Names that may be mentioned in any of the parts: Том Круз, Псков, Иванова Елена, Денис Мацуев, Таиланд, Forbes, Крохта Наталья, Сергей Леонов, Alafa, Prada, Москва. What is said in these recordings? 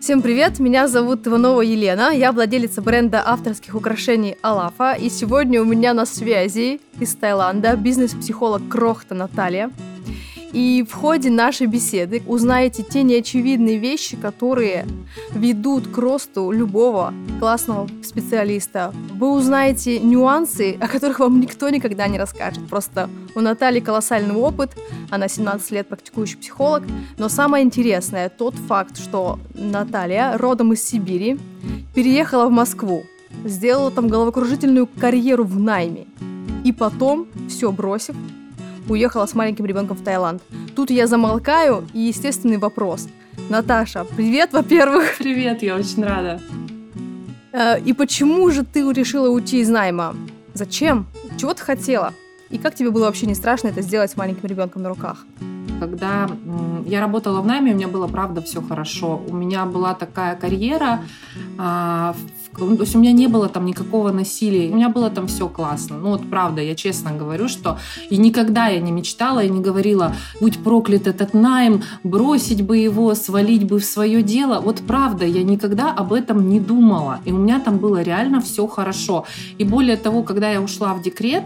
Всем привет, меня зовут Иванова Елена, я владелица бренда авторских украшений Alafa, и сегодня у меня на связи из Таиланда бизнес-психолог Крохта Наталья. И в ходе нашей беседы узнаете те неочевидные вещи, которые ведут к росту любого классного специалиста. Вы узнаете нюансы, о которых вам никто никогда не расскажет. Просто у Натальи колоссальный опыт, она 17 лет практикующий психолог. Но самое интересное тот факт, что Наталья родом из Сибири, переехала в Москву, сделала там головокружительную карьеру в найме. И потом, все бросив, уехала с маленьким ребенком в Таиланд. Тут я замолкаю, и естественный вопрос. Наташа, привет, во-первых. Привет, я очень рада. И почему же ты решила уйти из найма? Зачем? Чего ты хотела? И как тебе было вообще не страшно это сделать с маленьким ребенком на руках? Когда я работала в найме, у меня было, правда, все хорошо. У меня была такая карьера, то есть у меня не было там никакого насилия, у меня было там все классно. Ну вот правда, я честно говорю, что и никогда я не мечтала, и не говорила, будь проклят этот найм, бросить бы его, свалить бы в свое дело. Вот правда, я никогда об этом не думала. И у меня там было реально все хорошо. И более того, когда я ушла в декрет,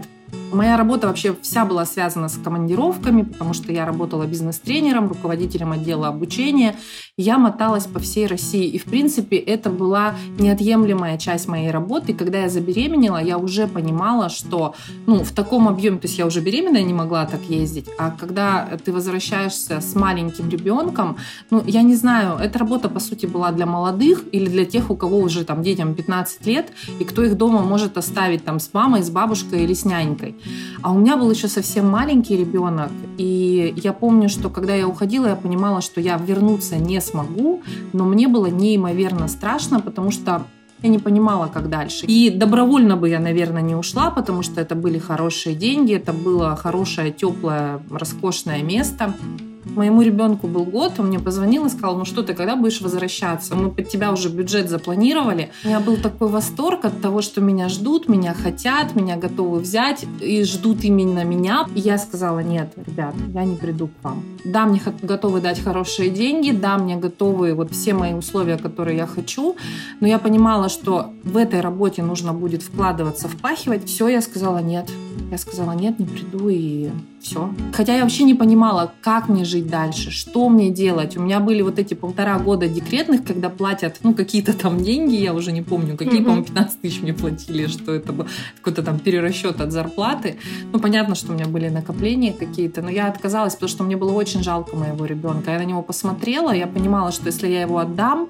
моя работа вообще вся была связана с командировками, потому что я работала бизнес-тренером, руководителем отдела обучения. Я моталась по всей России. И, в принципе, это была неотъемлемая часть моей работы. Когда я забеременела, я уже понимала, что в таком объеме, то есть я уже беременна, я не могла так ездить. А когда ты возвращаешься с маленьким ребенком, я не знаю, эта работа, по сути, была для молодых или для тех, у кого уже там детям 15 лет, и кто их дома может оставить там с мамой, с бабушкой или с нянькой. А у меня был еще совсем маленький ребенок, и я помню, что когда я уходила, я понимала, что я вернуться не смогу, но мне было неимоверно страшно, потому что я не понимала, как дальше. И добровольно бы я, наверное, не ушла, потому что это были хорошие деньги, это было хорошее, теплое, роскошное место. Моему ребенку был год, он мне позвонил и сказал, что ты, когда будешь возвращаться? Мы под тебя уже бюджет запланировали. У меня был такой восторг от того, что меня ждут, меня хотят, меня готовы взять и ждут именно меня. И я сказала, нет, ребят, я не приду к вам. Да, мне готовы дать хорошие деньги, да, мне готовы все мои условия, которые я хочу, но я понимала, что в этой работе нужно будет вкладываться, впахивать. Все, я сказала, нет. Я сказала, нет, не приду, и все. Хотя я вообще не понимала, как мне жить дальше, что мне делать. У меня были эти 1,5 года декретных, когда платят, какие-то там деньги, я уже не помню, какие, по-моему, 15 тысяч мне платили, что это был какой-то там перерасчет от зарплаты. Понятно, что у меня были накопления какие-то, но я отказалась, потому что мне было очень жалко моего ребенка. Я на него посмотрела, я понимала, что если я его отдам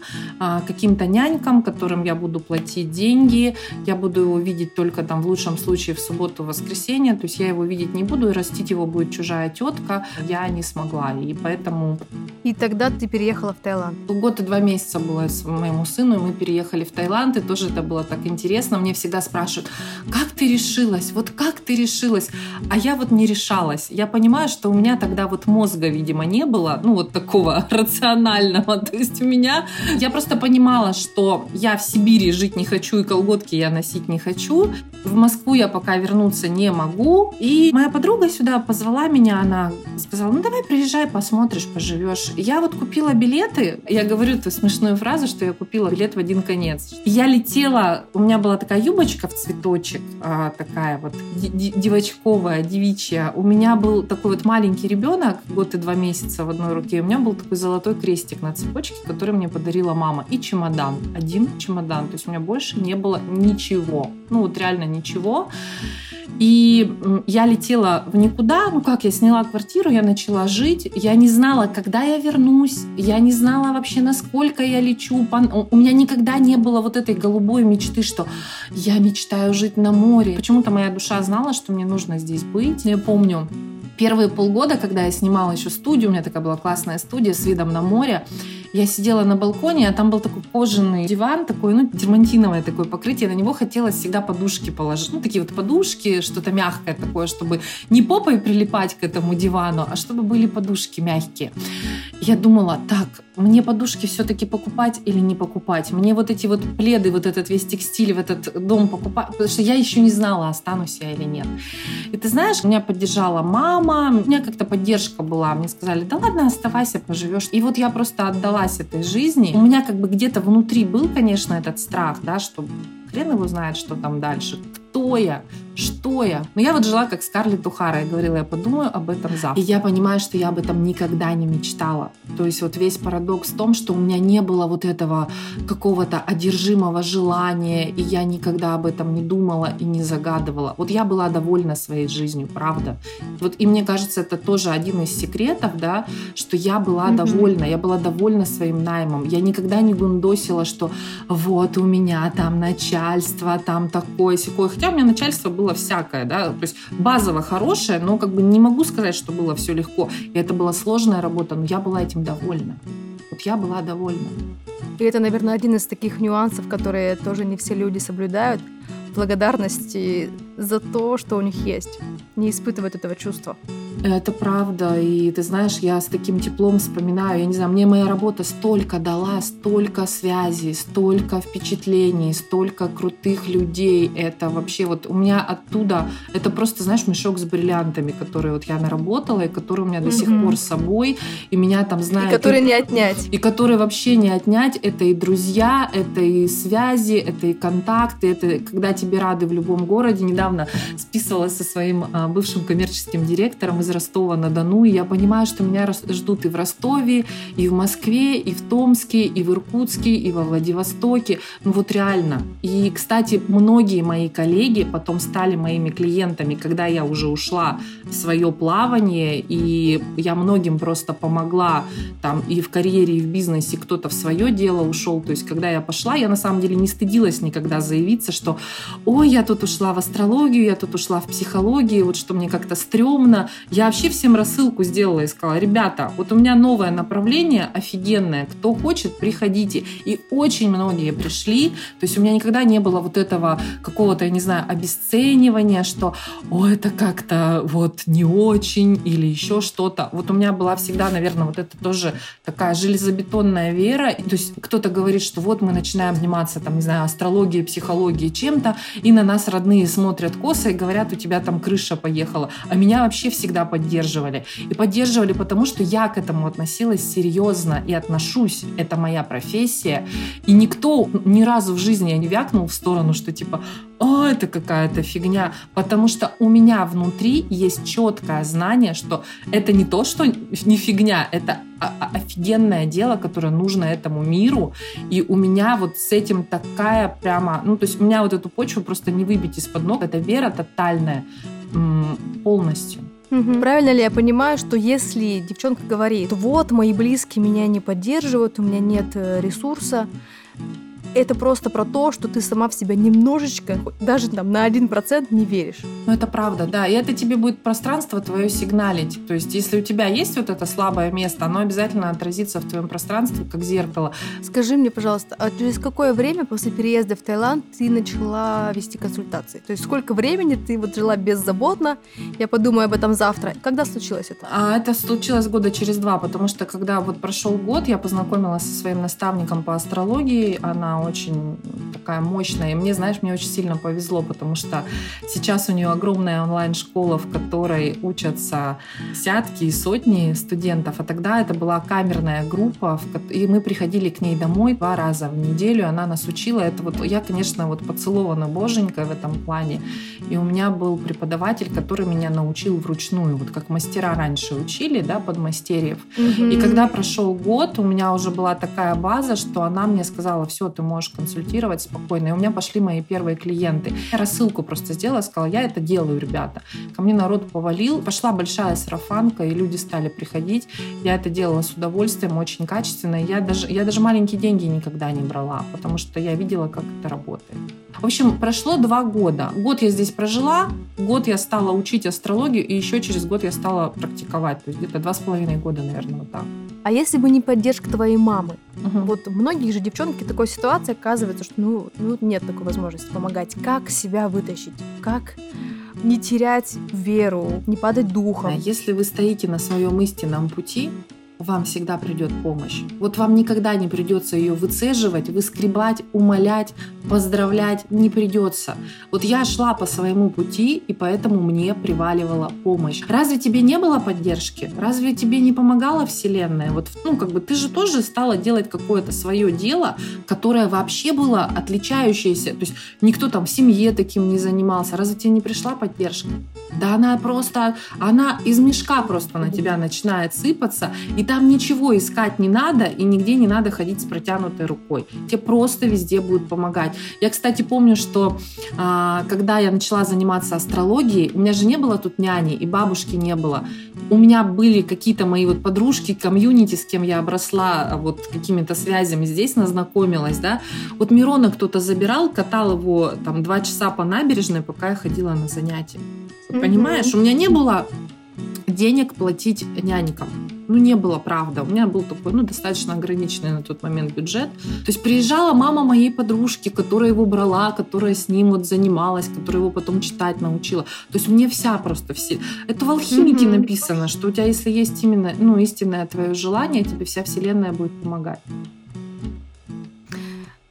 каким-то нянькам, которым я буду платить деньги, я буду его видеть только там в лучшем случае в субботу, в воскресенье, то есть я его видеть не буду, и растить его будет чужая тетка, я не смогла, и поэтому... И тогда ты переехала в Таиланд? 1 год и 2 месяца было моему сыну, и мы переехали в Таиланд, и тоже это было так интересно. Мне всегда спрашивают, как ты решилась, как ты решилась? А я не решалась. Я понимаю, что у меня тогда мозга, видимо, не было, такого рационального, то есть у меня... Я просто понимала, что я в Сибири жить не хочу, и колготки я носить не хочу. В Москву я пока вернуться не могу. И моя подруга сюда позвала меня, она сказала, давай приезжай, посмотришь, поживешь. Я купила билеты, я говорю эту смешную фразу, что я купила билет в один конец. Я летела, у меня была такая юбочка в цветочек, такая девочковая, девичья. У меня был такой маленький ребенок, 1 год и 2 месяца в одной руке, у меня был такой золотой крестик на цепочке, который мне подарила мама, и чемодан, 1 чемодан, то есть у меня больше не было ничего, реально ничего. И я летела в никуда, я сняла квартиру, я начала жить, я не знала, когда я вернусь, я не знала вообще, насколько я лечу, у меня никогда не было этой голубой мечты, что я мечтаю жить на море. Почему-то моя душа знала, что мне нужно здесь быть. Я помню, первые полгода, когда я снимала еще студию, у меня такая была классная студия с видом на море, Я сидела на балконе, а там был такой кожаный диван, такой, дермантиновое такое покрытие. На него хотелось всегда подушки положить. Такие вот подушки, что-то мягкое такое, чтобы не попой прилипать к этому дивану, а чтобы были подушки мягкие. Я думала, так, мне подушки все-таки покупать или не покупать? Мне вот эти вот пледы, вот этот весь текстиль в этот дом покупать? Потому что я еще не знала, останусь я или нет. И ты знаешь, меня поддержала мама, у меня как-то поддержка была. Мне сказали, да ладно, оставайся, поживешь. И вот я просто отдалась этой жизни. У меня как бы где-то внутри был, конечно, этот страх, да, что хрен его знает, что там дальше. Кто я? Что я? Но я вот жила как с Карли Тухара. Я говорила, я подумаю об этом завтра. И я понимаю, что я об этом никогда не мечтала. То есть вот весь парадокс в том, что у меня не было вот этого какого-то одержимого желания, и я никогда об этом не думала и не загадывала. Вот я была довольна своей жизнью, правда. Вот, и мне кажется, это тоже один из секретов, да, что я была довольна. Я была довольна своим наймом. Я никогда не гундосила, что вот у меня там начальство, там такое-сякое. Хотя у меня начальство было всякое, да, то есть базово хорошее, но как бы не могу сказать, что было все легко. И это была сложная работа, но я была этим довольна. Вот я была довольна. И это, наверное, один из таких нюансов, которые тоже не все люди соблюдают. Благодарности за то, что у них есть. Не испытывают этого чувства. Это правда. И ты знаешь, я с таким теплом вспоминаю. Я не знаю, мне моя работа столько дала, столько связей, столько впечатлений, столько крутых людей. Это вообще вот у меня оттуда... Это просто, знаешь, мешок с бриллиантами, которые вот я наработала, и которые у меня до сих пор с собой. И меня там знают... И которые не отнять. И которые вообще не отнять. Это и друзья, это и связи, это и контакты, это когда тебе рады в любом городе. Недавно списывалась со своим бывшим коммерческим директором из Ростова-на-Дону, и я понимаю, что меня ждут и в Ростове, и в Москве, и в Томске, и в Иркутске, и во Владивостоке. Ну вот реально. И, кстати, многие мои коллеги потом стали моими клиентами, когда я уже ушла в свое плавание, и я многим просто помогла там и в карьере, и в бизнесе, кто-то в свое дело ушел. То есть, когда я пошла, я на самом деле не стыдилась никогда заявиться, что «Ой, я тут ушла в астрологию, я тут ушла в психологию, вот что мне как-то стрёмно». Я вообще всем рассылку сделала и сказала, ребята, вот у меня новое направление офигенное, кто хочет, приходите. И очень многие пришли, то есть у меня никогда не было вот этого какого-то, я не знаю, обесценивания, что «Ой, это как-то вот не очень» или еще что-то. Вот у меня была всегда, наверное, вот это тоже такая железобетонная вера. То есть кто-то говорит, что вот мы начинаем заниматься, там, не знаю, астрологией, психологией, чем-то, и на нас родные смотрят косо и говорят, у тебя там крыша поехала. А меня вообще всегда поддерживали. И поддерживали потому, что я к этому относилась серьезно и отношусь. Это моя профессия. И никто ни разу в жизни я не вякнул в сторону, что типа «О, это какая-то фигня». Потому что у меня внутри есть четкое знание, что это не то, что не фигня, это офигенное дело, которое нужно этому миру. И у меня вот с этим такая прямо... то есть у меня вот эту почву просто не выбить из-под ног. Это вера тотальная полностью. Правильно ли я понимаю, что если девчонка говорит, вот мои близкие меня не поддерживают, у меня нет ресурса, это просто про то, что ты сама в себя немножечко, даже там на 1% не веришь. Это правда, да. И это тебе будет пространство твое сигналить. То есть, если у тебя есть вот это слабое место, оно обязательно отразится в твоем пространстве, как зеркало. Скажи мне, пожалуйста, а через какое время после переезда в Таиланд ты начала вести консультации? То есть, сколько времени ты вот жила беззаботно? Я подумаю об этом завтра. Когда случилось это? А это случилось года через 2, потому что, когда вот прошел год, я познакомилась со своим наставником по астрологии. Она очень такая мощная. И мне, знаешь, мне очень сильно повезло, потому что сейчас у нее огромная онлайн-школа, в которой учатся десятки и сотни студентов. А тогда это была камерная группа, и мы приходили к ней домой 2 раза в неделю. Она нас учила. Это вот я, конечно, вот поцелована боженькой в этом плане. И у меня был преподаватель, который меня научил вручную. Вот как мастера раньше учили, да, подмастерьев. И когда прошел год, у меня уже была такая база, что она мне сказала, все, ты можешь консультировать спокойно. И у меня пошли мои первые клиенты. Я рассылку просто сделала, сказала, я это делаю, ребята. Ко мне народ повалил. Пошла большая сарафанка, и люди стали приходить. Я это делала с удовольствием, очень качественно. Я даже маленькие деньги никогда не брала, потому что я видела, как это работает. В общем, прошло 2 года. Год я здесь прожила, год я стала учить астрологию, и еще через год я стала практиковать. То есть где-то 2,5 года, наверное, вот так. А если бы не поддержка твоей мамы? Угу. Вот многие же девчонки в такой ситуации оказывается, что ну нет такой возможности помогать. Как себя вытащить? Как не терять веру, не падать духом? Если вы стоите на своем истинном пути, вам всегда придет помощь. Вот вам никогда не придется ее выцеживать, выскребать, умолять, поздравлять. Не придется. Вот я шла по своему пути, и поэтому мне приваливала помощь. Разве тебе не было поддержки? Разве тебе не помогала Вселенная? Вот, ты же тоже стала делать какое-то свое дело, которое вообще было отличающееся. То есть никто там в семье таким не занимался. Разве тебе не пришла поддержка? Да она из мешка просто на тебя начинает сыпаться, и там ничего искать не надо, и нигде не надо ходить с протянутой рукой. Тебе просто везде будут помогать. Я, кстати, помню, что когда я начала заниматься астрологией, у меня же не было тут няни, и бабушки не было. У меня были какие-то мои вот подружки, комьюнити, с кем я обросла вот какими-то связями, здесь назнакомилась, да. Вот Мирона кто-то забирал, катал его там 2 часа по набережной, пока я ходила на занятия. Понимаешь, У меня не было денег платить нянькам. Не было, правда. У меня был такой, достаточно ограниченный на тот момент бюджет. То есть приезжала мама моей подружки, которая его брала, которая с ним вот занималась, которая его потом читать научила. То есть мне все. Это в алхимике написано, что у тебя, если есть именно, истинное твое желание, тебе вся вселенная будет помогать.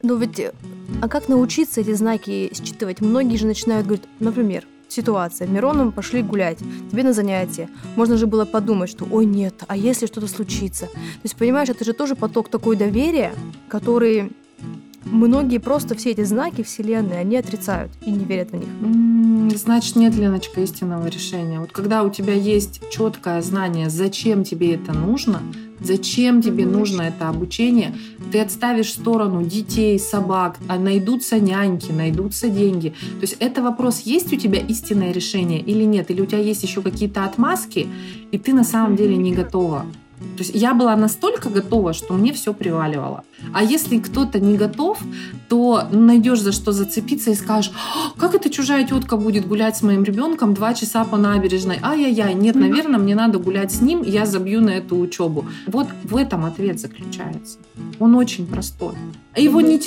А как научиться эти знаки считывать? Многие же начинают говорить, например, ситуация. Мироном пошли гулять, тебе на занятия. Можно же было подумать, что ой, нет, а если что-то случится? То есть, понимаешь, это же тоже поток такой доверия, который многие просто все эти знаки Вселенной, они отрицают и не верят в них. Значит, нет, Леночка, истинного решения. Вот когда у тебя есть четкое знание, зачем тебе это нужно, зачем тебе нужно это обучение, ты отставишь в сторону детей, собак, а найдутся няньки, найдутся деньги. То есть это вопрос, есть у тебя истинное решение или нет, или у тебя есть еще какие-то отмазки, и ты на самом деле не готова. То есть я была настолько готова, что мне все приваливало. А если кто-то не готов, то найдешь за что зацепиться и скажешь, как эта чужая тетка будет гулять с моим ребенком 2 часа по набережной? Ай-яй-яй, нет, наверное, мне надо гулять с ним, я забью на эту учебу. Вот в этом ответ заключается. Он очень простой. Его не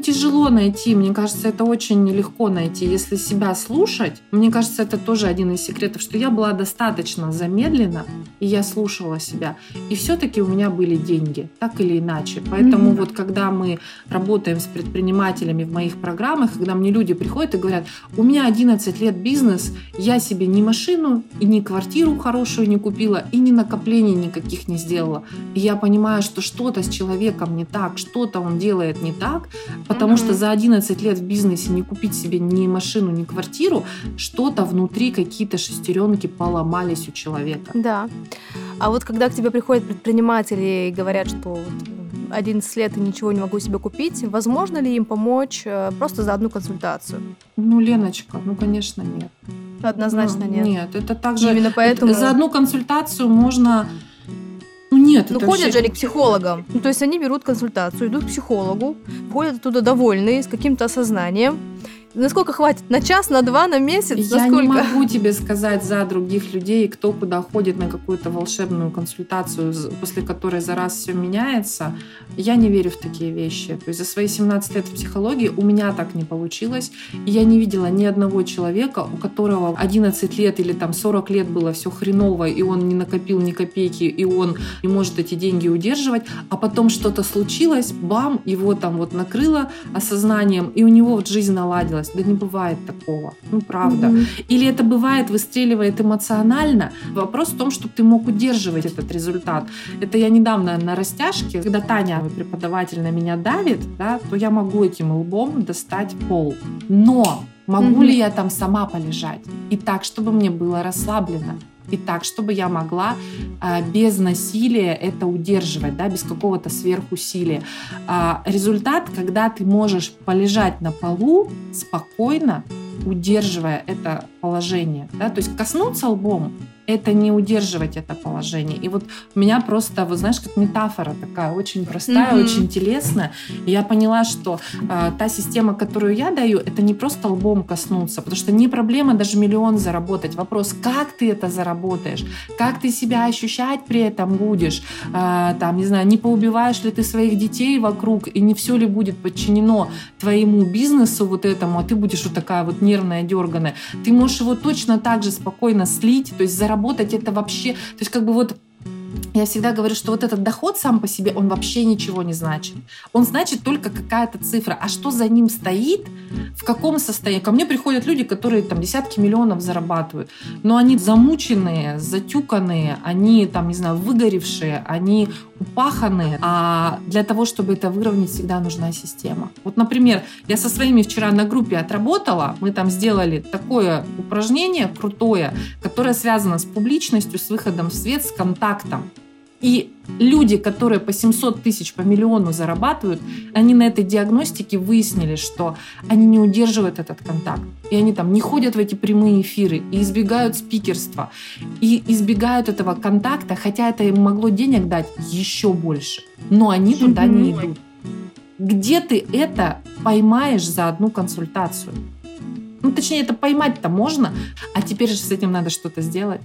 тяжело найти, мне кажется, это очень легко найти. Если себя слушать, мне кажется, это тоже один из секретов, что я была достаточно замедлена, и я слушала себя. И все-таки у меня были деньги, так или иначе. Поэтому вот когда мы работаем с предпринимателями в моих программах, когда мне люди приходят и говорят, у меня 11 лет бизнес, я себе ни машину, и ни квартиру хорошую не купила, и ни накоплений никаких не сделала. И я понимаю, что что-то с человеком не так, что-то он делает не так, потому что за 11 лет в бизнесе не купить себе ни машину, ни квартиру, что-то внутри, какие-то шестеренки поломались у человека. Да. А вот когда к тебе приходят предприниматели и говорят, что 11 лет и ничего не могу себе купить, возможно ли им помочь просто за одну консультацию? Леночка, конечно, нет. Однозначно нет. Нет, это также... Именно поэтому... За одну консультацию можно... Нет, ходят же они к психологам. То есть они берут консультацию, идут к психологу, ходят оттуда довольные, с каким-то осознанием. Насколько хватит? На час, на 2, на месяц? Я не могу тебе сказать за других людей, кто куда ходит на какую-то волшебную консультацию, после которой за раз все меняется. Я не верю в такие вещи. То есть за свои 17 лет в психологии у меня так не получилось. И я не видела ни одного человека, у которого 11 лет или 40 лет было все хреново, и он не накопил ни копейки, и он не может эти деньги удерживать. А потом что-то случилось, бам, его накрыло осознанием, и у него жизнь наладилась. Да не бывает такого, правда. Или это бывает, выстреливает эмоционально. Вопрос в том, чтобы ты мог удерживать этот результат. Это я недавно на растяжке, когда Таня, мой преподаватель, на меня давит, да, то я могу этим лбом достать пол. Но могу ли я там сама полежать? И так, чтобы мне было расслаблено. И так, чтобы я могла без насилия это удерживать, да, без какого-то сверхусилия. Результат, когда ты можешь полежать на полу спокойно, удерживая это положение. Да, то есть коснуться лбом это не удерживать это положение. И вот у меня просто, вот знаешь, как метафора такая, очень простая, очень телесная. И я поняла, что та система, которую я даю, это не просто лбом коснуться, потому что не проблема даже миллион заработать. Вопрос, как ты это заработаешь, как ты себя ощущать при этом будешь, там, не знаю, не поубиваешь ли ты своих детей вокруг, и не все ли будет подчинено твоему бизнесу вот этому, а ты будешь вот такая вот нервная, дерганая. Ты можешь его точно так же спокойно слить, то есть заработать это вообще, то есть как бы вот я всегда говорю, что вот этот доход сам по себе, он вообще ничего не значит. Он значит только какая-то цифра. А что за ним стоит, в каком состоянии? Ко мне приходят люди, которые там десятки миллионов зарабатывают, но они замученные, затюканные, они там, не знаю, выгоревшие, они упаханные. А для того, чтобы это выровнять, всегда нужна система. Вот, например, я со своими вчера на группе отработала, мы там сделали такое упражнение крутое, которое связано с публичностью, с выходом в свет, с контактом. И люди, которые по 700 тысяч, по миллиону зарабатывают, они на этой диагностике выяснили, что они не удерживают этот контакт. И они там не ходят в эти прямые эфиры, и избегают спикерства, и избегают этого контакта, хотя это им могло денег дать еще больше. Но они туда не идут. Где ты это поймаешь за одну консультацию? Ну, точнее, это поймать-то можно, а теперь же с этим надо что-то сделать.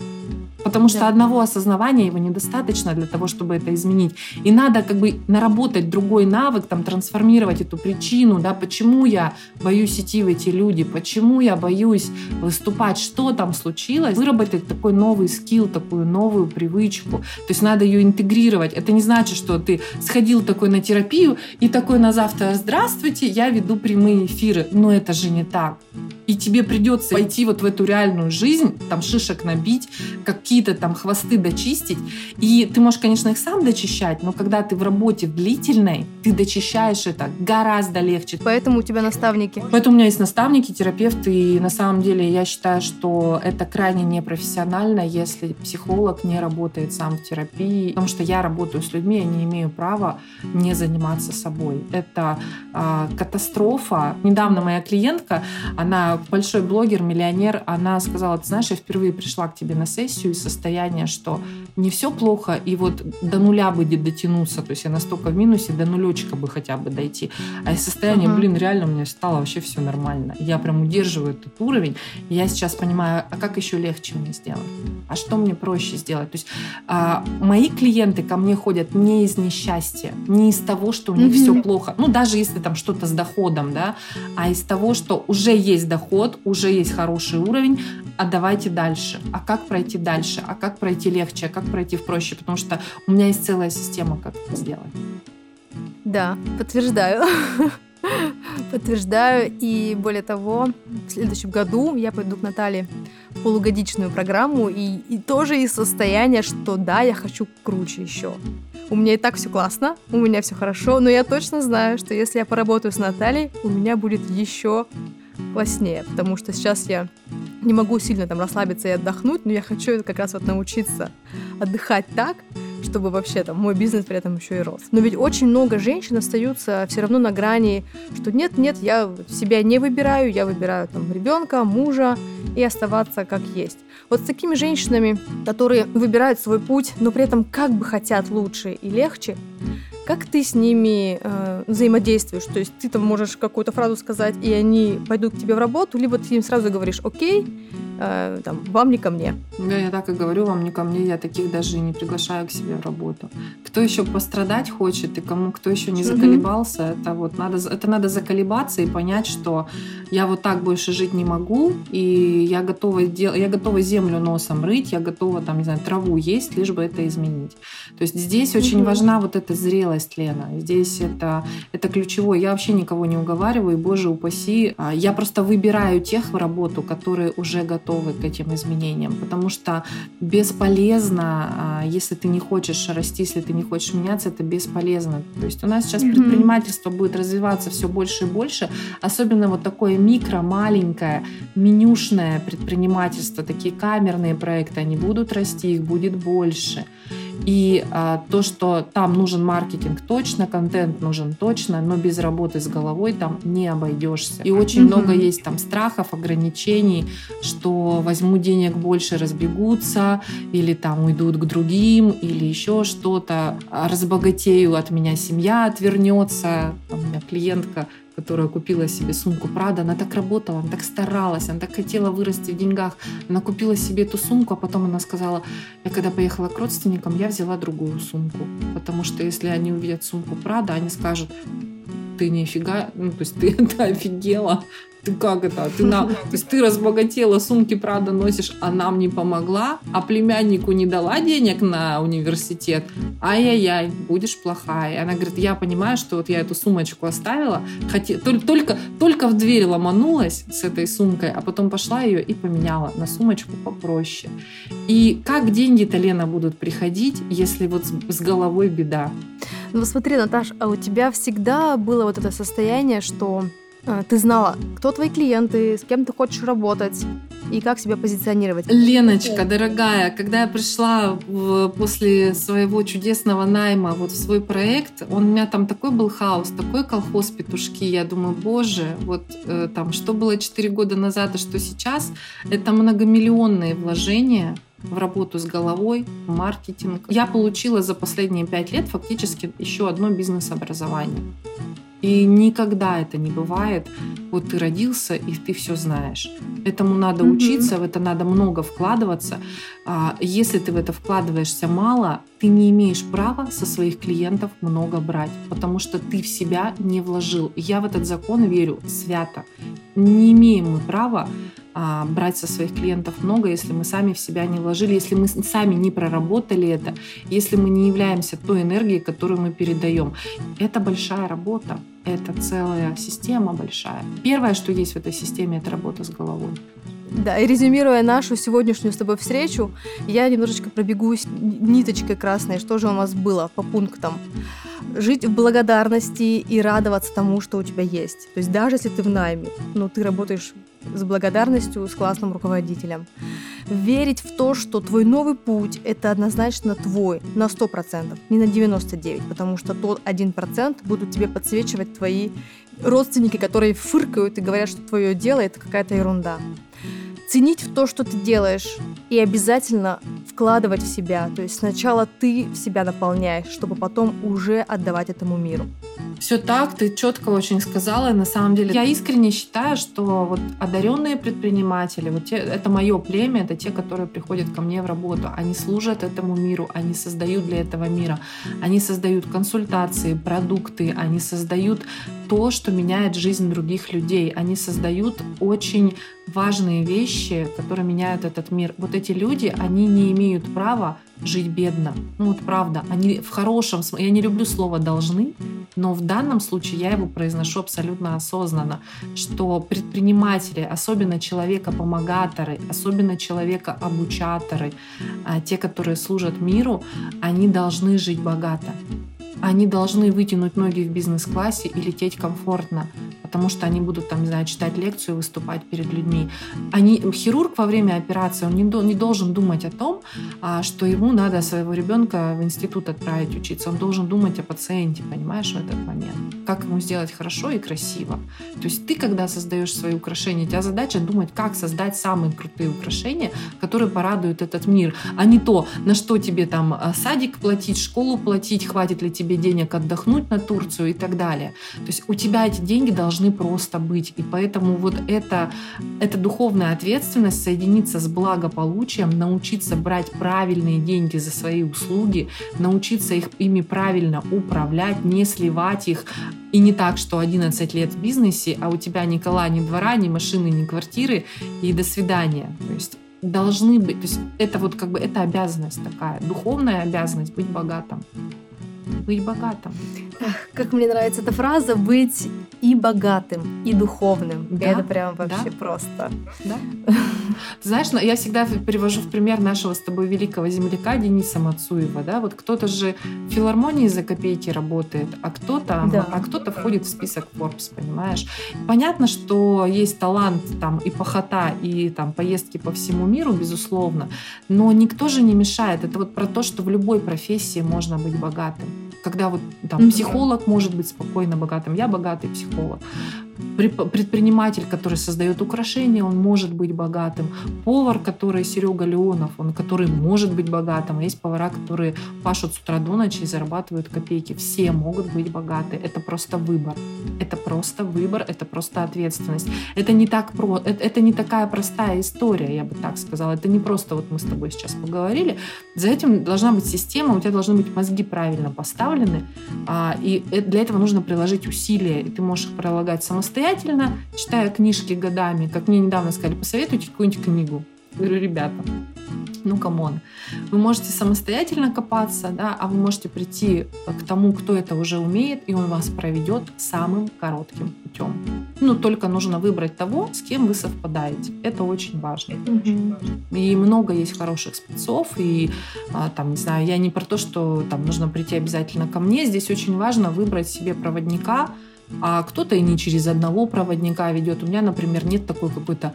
Потому что одного осознавания его недостаточно для того, чтобы это изменить. И надо как бы наработать другой навык, там, трансформировать эту причину, да, почему я боюсь идти в эти люди, почему я боюсь выступать, что там случилось. Выработать такой новый скилл, такую новую привычку. То есть надо ее интегрировать. Это не значит, что ты сходил такой на терапию и такой на завтра: «Здравствуйте, я веду прямые эфиры». Но это же не так. И тебе придется пойти вот в эту реальную жизнь, там шишек набить, какие-то там хвосты дочистить. И ты можешь, конечно, их сам дочищать, но когда ты в работе длительной, ты дочищаешь это гораздо легче. Поэтому у тебя наставники. Поэтому у меня есть наставники, терапевты. И на самом деле я считаю, что это крайне непрофессионально, если психолог не работает сам в терапии. Потому что я работаю с людьми, я не имею права не заниматься собой. Это катастрофа. Недавно моя клиентка, она большой блогер, миллионер, она сказала: «Ты знаешь, я впервые пришла к тебе на сессию из состояния, что не все плохо, и вот до нуля бы дотянуться, то есть я настолько в минусе, до нулечка бы хотя бы дойти, а из состояния, блин, реально мне стало вообще все нормально, я прям удерживаю этот уровень, и я сейчас понимаю, а как еще легче мне сделать, а что мне проще сделать». То есть мои клиенты ко мне ходят не из несчастья, не из того, что у них все плохо, ну даже если там что-то с доходом, да, а из того, что уже есть доход, уже есть хороший уровень, а давайте дальше. А как пройти дальше? А как пройти легче? А как пройти проще? Потому что у меня есть целая система, как это сделать. Да, подтверждаю. Подтверждаю. И более того, в следующем году я пойду к Наталье в полугодичную программу и тоже из состояния, что да, я хочу круче еще. У меня и так все классно, у меня все хорошо, но я точно знаю, что если я поработаю с Натальей, у меня будет еще класснее, потому что сейчас я не могу сильно там расслабиться и отдохнуть, но я хочу как раз вот научиться отдыхать так, чтобы вообще там мой бизнес при этом еще и рос. Но ведь очень много женщин остаются все равно на грани, что нет, я себя не выбираю, я выбираю там ребенка, мужа и оставаться как есть. Вот с такими женщинами, которые выбирают свой путь, но при этом как бы хотят лучше и легче, как ты с ними взаимодействуешь? То есть ты там можешь какую-то фразу сказать, и они пойдут к тебе в работу, либо ты им сразу говоришь: «Окей, там, вам не ко мне». Да, я так и говорю: вам не ко мне, я таких даже не приглашаю к себе в работу. Кто еще пострадать хочет и кому, кто еще не заколебался, это надо заколебаться и понять, что я вот так больше жить не могу, и я готова землю носом рыть, я готова там, не знаю, траву есть, лишь бы это изменить. То есть здесь очень важна вот эта зрелость, Лена. Здесь это ключевое. Я вообще никого не уговариваю, и, боже упаси, я просто выбираю тех в работу, которые уже готовы к этим изменениям, потому что бесполезно, если ты не хочешь расти, если ты не хочешь меняться, это бесполезно. То есть у нас сейчас предпринимательство будет развиваться все больше и больше, особенно вот такое микро, маленькое, менюшное предпринимательство, такие камерные проекты, они будут расти, их будет больше. И то, что там нужен маркетинг точно, контент нужен точно, но без работы с головой там не обойдешься. И очень много есть там страхов, ограничений, что возьму денег больше, разбегутся, или там уйдут к другим, или еще что-то. Разбогатею, от меня семья отвернется. Там у меня клиентка, которая купила себе сумку Prada, она так работала, она так старалась, она так хотела вырасти в деньгах. Она купила себе эту сумку, а потом она сказала: я когда поехала к родственникам, я взяла другую сумку. Потому что если они увидят сумку Prada, они скажут: ты нифига, ну то есть ты это офигела, ты как это, то есть ты разбогатела, сумки Prada носишь, а нам не помогла, а племяннику не дала денег на университет, ай-яй-яй, будешь плохая. И она говорит: я понимаю, что вот я эту сумочку оставила, только в дверь ломанулась с этой сумкой, а потом пошла ее и поменяла на сумочку попроще. И как деньги-то, Лена, будут приходить, если вот с головой беда? Ну смотри, Наташ, а у тебя всегда было вот это состояние, что ты знала, кто твои клиенты, с кем ты хочешь работать и как себя позиционировать? Леночка, дорогая, когда я пришла после своего чудесного найма вот в свой проект, у меня там такой был хаос, такой колхоз петушки, я думаю, боже, вот там что было 4 года назад, а что сейчас, это многомиллионные вложения в работу с головой, в маркетинг. Я получила за последние 5 лет фактически еще одно бизнес-образование. И никогда это не бывает. Вот ты родился, и ты все знаешь. Этому надо учиться, в это надо много вкладываться. Если ты в это вкладываешься мало, ты не имеешь права со своих клиентов много брать, потому что ты в себя не вложил. Я в этот закон верю свято. Не имеем мы права брать со своих клиентов много, если мы сами в себя не вложили, если мы сами не проработали это, если мы не являемся той энергией, которую мы передаем. Это большая работа, это целая система большая. Первое, что есть в этой системе, это работа с головой. Да, и резюмируя нашу сегодняшнюю с тобой встречу, я немножечко пробегусь ниточкой красной, что же у нас было по пунктам. Жить в благодарности и радоваться тому, что у тебя есть. То есть даже если ты в найме, но ты работаешь с благодарностью, с классным руководителем. Верить в то, что твой новый путь – это однозначно твой на 100%, не на 99%, потому что тот 1% будут тебе подсвечивать твои родственники, которые фыркают и говорят, что твое дело – это какая-то ерунда. Ценить в то, что ты делаешь, и обязательно вкладывать в себя. То есть сначала ты в себя наполняешь, чтобы потом уже отдавать этому миру. Все так, ты четко очень сказала. На самом деле, я искренне считаю, что вот одаренные предприниматели, вот те, это мое племя, это те, которые приходят ко мне в работу. Они служат этому миру, они создают для этого мира. Они создают консультации, продукты, они создают то, что меняет жизнь других людей. Они создают очень важные вещи, которые меняют этот мир. Вот эти люди, они не имеют права жить бедно. Ну вот правда, они в хорошем смысле. Я не люблю слово «должны», но в данном случае я его произношу абсолютно осознанно, что предприниматели, особенно человека-помогаторы, особенно человека-обучаторы, те, которые служат миру, они должны жить богато. Они должны вытянуть ноги в бизнес-классе и лететь комфортно, потому что они будут, там, не знаю, читать лекцию, выступать перед людьми. Хирург во время операции, он не должен думать о том, что ему надо своего ребенка в институт отправить учиться. Он должен думать о пациенте, понимаешь, в этот момент. Как ему сделать хорошо и красиво. То есть ты, когда создаешь свои украшения, у тебя задача думать, как создать самые крутые украшения, которые порадуют этот мир, а не то, на что тебе там садик платить, школу платить, хватит ли тебе денег отдохнуть на Турцию и так далее. То есть у тебя эти деньги должны просто быть. И поэтому вот это духовная ответственность соединиться с благополучием, научиться брать правильные деньги за свои услуги, научиться ими правильно управлять, не сливать их. И не так, что 11 лет в бизнесе, а у тебя ни кола, ни двора, ни машины, ни квартиры и до свидания. То есть должны быть. То есть это вот как бы это обязанность такая, духовная обязанность быть богатым. Быть богатым. Как мне нравится эта фраза, быть и богатым, и духовным. Да? Это прям вообще просто. Да? Знаешь, я всегда привожу в пример нашего с тобой великого земляка Дениса Мацуева. Да? Вот кто-то же в филармонии за копейки работает, а кто-то входит в список Forbes, понимаешь? Понятно, что есть талант там, и похота, и там, поездки по всему миру, безусловно, но никто же не мешает. Это вот про то, что в любой профессии можно быть богатым. Когда вот там психолог может быть спокойно богатым. Я богатый психолог. Предприниматель, который создает украшения, он может быть богатым. Повар, который Серега Леонов, он который может быть богатым. Есть повара, которые пашут с утра до ночи и зарабатывают копейки. Все могут быть богаты. Это просто выбор. Это просто ответственность. Это не такая простая история, я бы так сказала. Это не просто вот мы с тобой сейчас поговорили. За этим должна быть система, у тебя должны быть мозги правильно поставлены. И для этого нужно приложить усилия. И ты можешь их прилагать самостоятельно, читая книжки годами. Как мне недавно сказали, посоветуйте какую-нибудь книгу. Говорю, ребята, ну камон. Вы можете самостоятельно копаться, да, а вы можете прийти к тому, кто это уже умеет, и он вас проведет самым коротким путем. Ну, только нужно выбрать того, с кем вы совпадаете. Это очень важно. И много есть хороших спецов, и там, не знаю, я не про то, что там нужно прийти обязательно ко мне. Здесь очень важно выбрать себе проводника, а кто-то и не через одного проводника ведет. У меня, например, нет такой какой-то,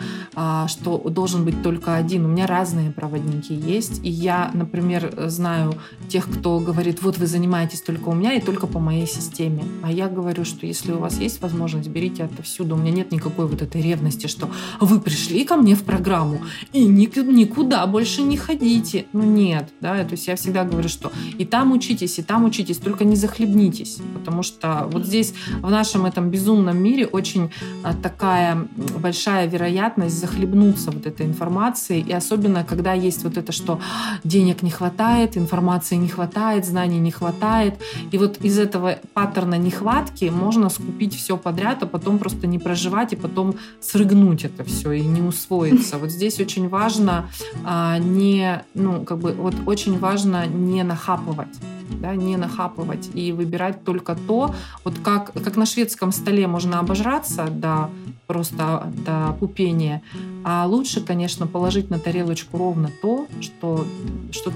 что должен быть только один. У меня разные проводники есть. И я, например, знаю тех, кто говорит, вот вы занимаетесь только у меня и только по моей системе. А я говорю, что если у вас есть возможность, берите отовсюду. У меня нет никакой вот этой ревности, что вы пришли ко мне в программу и никуда больше не ходите. Ну нет, да, то есть я всегда говорю, что и там учитесь, только не захлебнитесь. Потому что вот здесь в нашем этом безумном мире очень такая большая вероятность захлебнуться вот этой информацией. И особенно, когда есть вот это, что денег не хватает, информации не хватает, знаний не хватает. И вот из этого паттерна нехватки можно скупить все подряд, а потом просто не проживать и потом срыгнуть это все и не усвоиться. Вот здесь очень важно не нахапывать. Да, не нахапывать и выбирать только то, вот как на шведском столе можно обожраться до пупения, а лучше, конечно, положить на тарелочку ровно то, что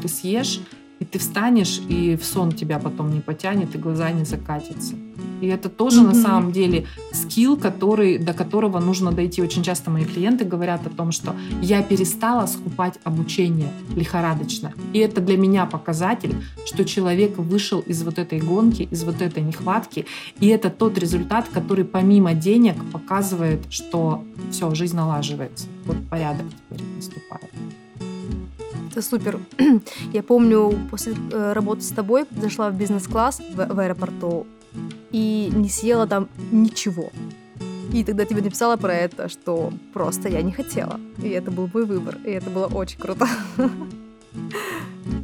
ты съешь, и ты встанешь, и в сон тебя потом не потянет, и глаза не закатятся. И это тоже на самом деле скилл, до которого нужно дойти. Очень часто мои клиенты говорят о том, что я перестала скупать обучение лихорадочно. И это для меня показатель, что человек вышел из вот этой гонки, из вот этой нехватки. И это тот результат, который помимо денег показывает, что все, жизнь налаживается. Вот порядок теперь наступает. Это супер. Я помню, после работы с тобой зашла в бизнес-класс в аэропорту и не съела там ничего. И тогда тебе написала про это, что просто я не хотела. И это был мой выбор. И это было очень круто.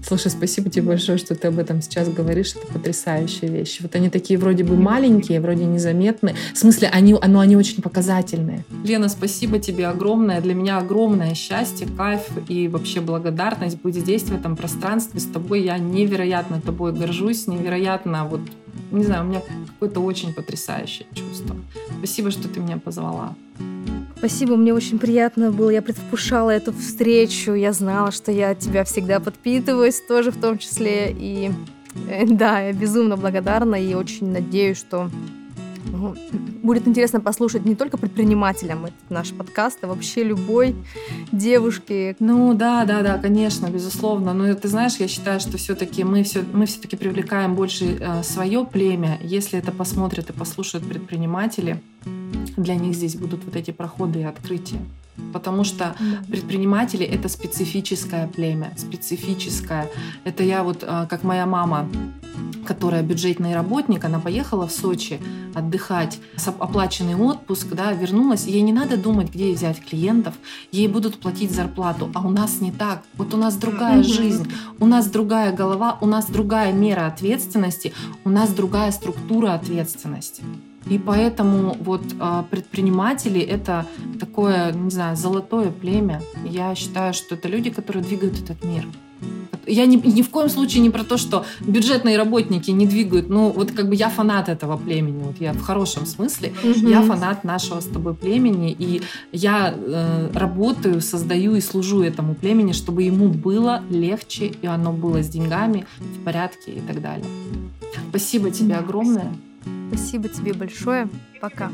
Слушай, спасибо тебе большое, что ты об этом сейчас говоришь. Это потрясающие вещи. Вот они такие вроде бы маленькие, вроде незаметные. В смысле, они очень показательные. Лена, спасибо тебе огромное. Для меня огромное счастье, кайф и вообще благодарность быть здесь, в этом пространстве с тобой. Я невероятно тобой горжусь, невероятно не знаю, у меня какое-то очень потрясающее чувство. Спасибо, что ты меня позвала. Спасибо, мне очень приятно было. Я предвкушала эту встречу. Я знала, что я от тебя всегда подпитываюсь, тоже в том числе. И да, я безумно благодарна и очень надеюсь, что будет интересно послушать не только предпринимателям этот наш подкаст, а вообще любой девушке. Ну да, конечно, безусловно. Но ты знаешь, я считаю, что все-таки мы все-таки привлекаем больше свое племя. Если это посмотрят и послушают предприниматели, для них здесь будут вот эти проходы и открытия. Потому что предприниматели — это специфическое племя, специфическое. Это я как моя мама, которая бюджетный работник, она поехала в Сочи отдыхать, оплаченный отпуск, да, вернулась. Ей не надо думать, где взять клиентов, ей будут платить зарплату. А у нас не так. Вот у нас другая жизнь, у нас другая голова, у нас другая мера ответственности, у нас другая структура ответственности. И поэтому предприниматели — это такое, не знаю, золотое племя. Я считаю, что это люди, которые двигают этот мир, я ни в коем случае не про то, что бюджетные работники не двигают. Ну, вот как бы я фанат этого племени. Вот я в хорошем смысле. Mm-hmm. Я фанат нашего с тобой племени. И я работаю, создаю и служу этому племени, чтобы ему было легче, и оно было с деньгами в порядке и так далее. Спасибо тебе огромное. Спасибо тебе большое. Пока.